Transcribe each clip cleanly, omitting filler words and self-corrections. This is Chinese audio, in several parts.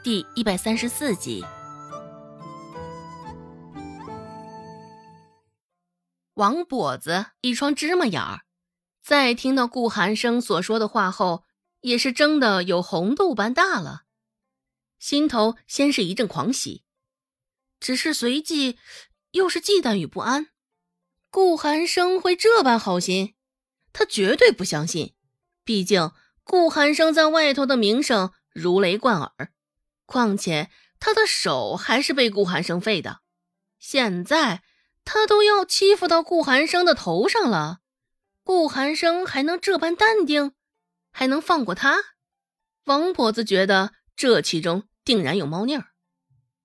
第134集。王跛子一双芝麻眼儿，在听到顾寒生所说的话后，也是争得有红豆般大了，心头先是一阵狂喜，只是随即又是忌惮与不安。顾寒生会这般好心，他绝对不相信，毕竟顾寒生在外头的名声如雷贯耳，况且他的手还是被顾寒生废的，现在他都要欺负到顾寒生的头上了，顾寒生还能这般淡定，还能放过他？王跛子觉得这其中定然有猫腻儿。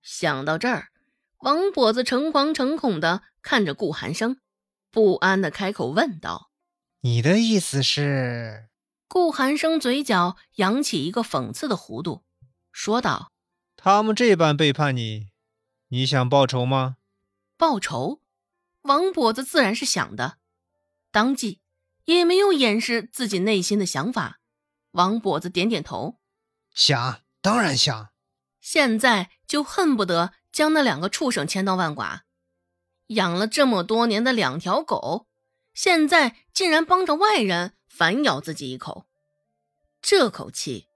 想到这儿，王跛子诚惶诚恐地看着顾寒生，不安地开口问道：“你的意思是？”顾寒生嘴角扬起一个讽刺的弧度，说道：“他们这般背叛你，你想报仇吗？”报仇？王跛子自然是想的，当即也没有掩饰自己内心的想法。王跛子点点头，想，当然想。现在就恨不得将那两个畜生千刀万剐，养了这么多年的两条狗，现在竟然帮着外人反咬自己一口，这口气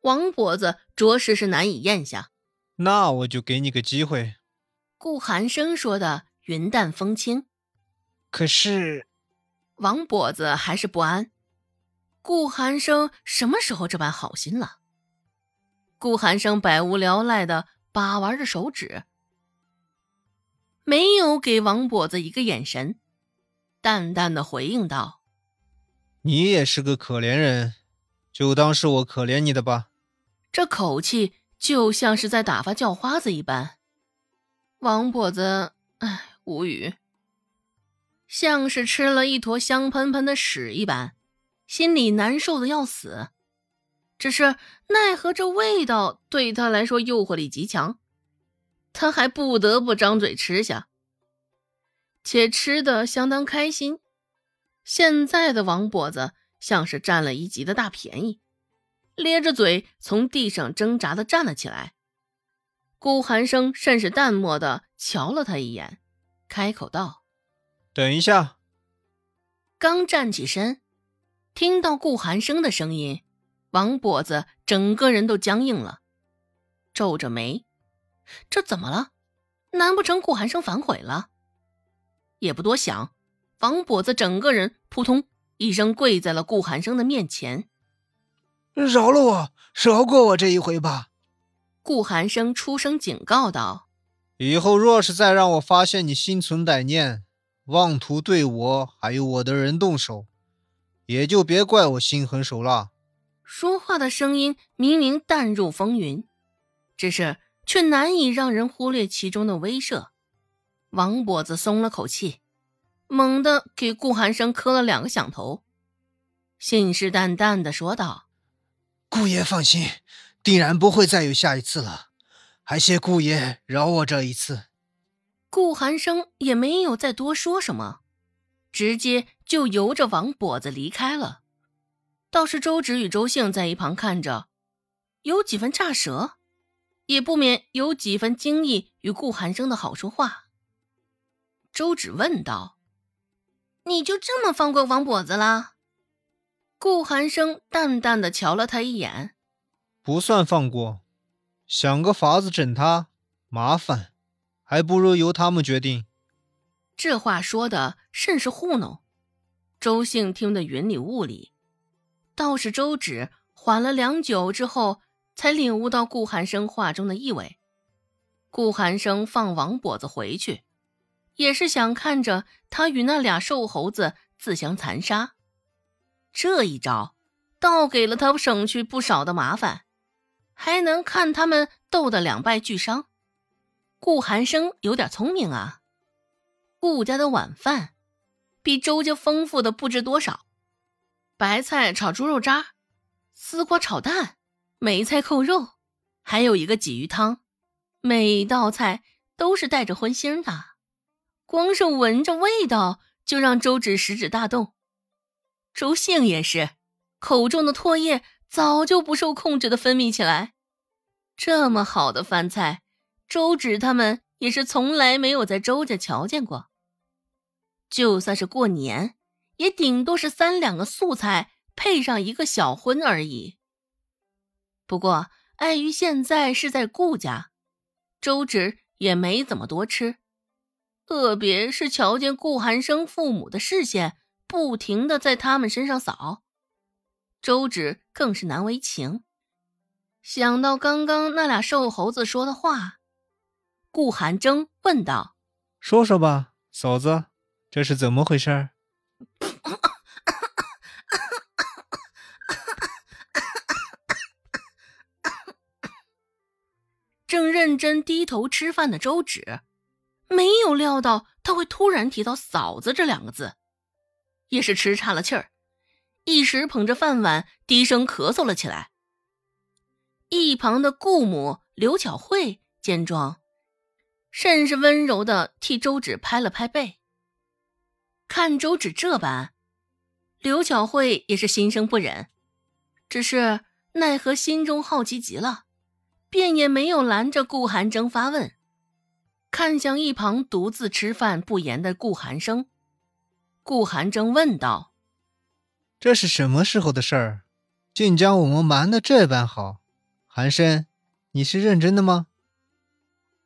王跛子着实是难以咽下。那我就给你个机会。顾寒生说的云淡风轻，可是王跛子还是不安，顾寒生什么时候这般好心了？顾寒生百无聊赖的把玩着手指，没有给王跛子一个眼神，淡淡的回应道：“你也是个可怜人，就当是我可怜你的吧。”这口气就像是在打发叫花子一般。王跛子无语，像是吃了一坨香喷喷的屎一般，心里难受的要死，只是奈何这味道对他来说诱惑力极强，他还不得不张嘴吃下，且吃得相当开心。现在的王跛子像是占了一级的大便宜，咧着嘴从地上挣扎地站了起来。顾寒生甚是淡漠地瞧了他一眼，开口道：“等一下。”刚站起身，听到顾寒生的声音，王跛子整个人都僵硬了，皱着眉，这怎么了？难不成顾寒生反悔了？也不多想，王跛子整个人扑通一声跪在了顾寒生的面前。“饶了我，饶过我这一回吧。”顾寒生出声警告道：“以后若是再让我发现你心存歹念，妄图对我还有我的人动手，也就别怪我心狠手辣。”说话的声音明明淡入风云，只是却难以让人忽略其中的威慑。王跛子松了口气，猛地给顾寒生磕了两个响头，信誓旦旦地说道：“顾爷放心，定然不会再有下一次了，还谢顾爷饶我这一次。”顾寒生也没有再多说什么，直接就由着王跛子离开了。倒是周芷与周兴在一旁看着，有几分乍舌，也不免有几分惊异与顾寒生的好说话。周芷问道：“你就这么放过王跛子了？”顾寒生淡淡的瞧了他一眼：“不算放过，想个法子整他，麻烦，还不如由他们决定。”这话说的甚是糊弄，周兴听得云里雾里。倒是周芷缓了良久之后，才领悟到顾寒生话中的意味。顾寒生放王跛子回去，也是想看着他与那俩瘦猴子自相残杀，这一招倒给了他省去不少的麻烦，还能看他们斗得两败俱伤。顾寒生有点聪明啊，顾家的晚饭比周家丰富的不知多少，白菜炒猪肉渣，丝瓜炒蛋，梅菜扣肉，还有一个鲫鱼汤，每一道菜都是带着荤腥的，光是闻着味道就让周芷食指大动。周兴也是口中的唾液早就不受控制的分泌起来，这么好的饭菜，周芷他们也是从来没有在周家瞧见过。就算是过年，也顶多是3-2个素菜配上一个小荤而已。不过碍于现在是在顾家，周芷也没怎么多吃，特别是瞧见顾寒生父母的视线不停地在他们身上扫，周芷更是难为情。想到刚刚那俩瘦猴子说的话，顾寒征问道：“说说吧，嫂子，这是怎么回事？”正认真低头吃饭的周芷没有料到他会突然提到嫂子这2个字，也是吃岔了气儿，一时捧着饭碗低声咳嗽了起来。一旁的顾母刘巧慧见状，甚是温柔地替周芷拍了拍背。看周芷这般，刘巧慧也是心生不忍，只是奈何心中好奇极了，便也没有拦着顾寒生发问，看向一旁独自吃饭不言的顾寒生。顾寒生问道：“这是什么时候的事儿？竟将我们瞒得这般好？寒生，你是认真的吗？”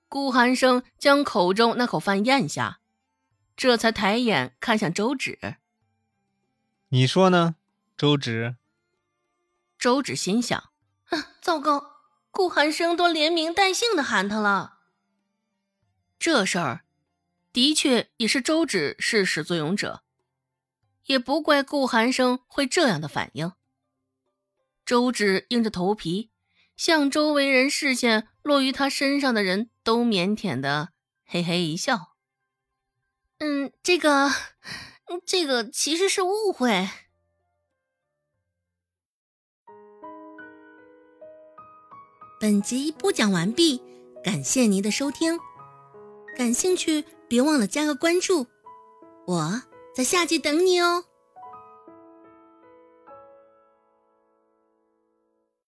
顾寒生将口中那口饭咽下，这才抬眼看向周芷：“你说呢，周芷？”周芷心想：“糟糕，顾寒生都连名带姓的喊他了。”这事儿的确也是周芷是始作俑者，也不怪顾寒生会这样的反应。周芷硬着头皮，向周围人视线落于他身上的人都腼腆的嘿嘿一笑：“这个其实是误会。”本集播讲完毕，感谢您的收听，感兴趣别忘了加个关注，我在下集等你哦。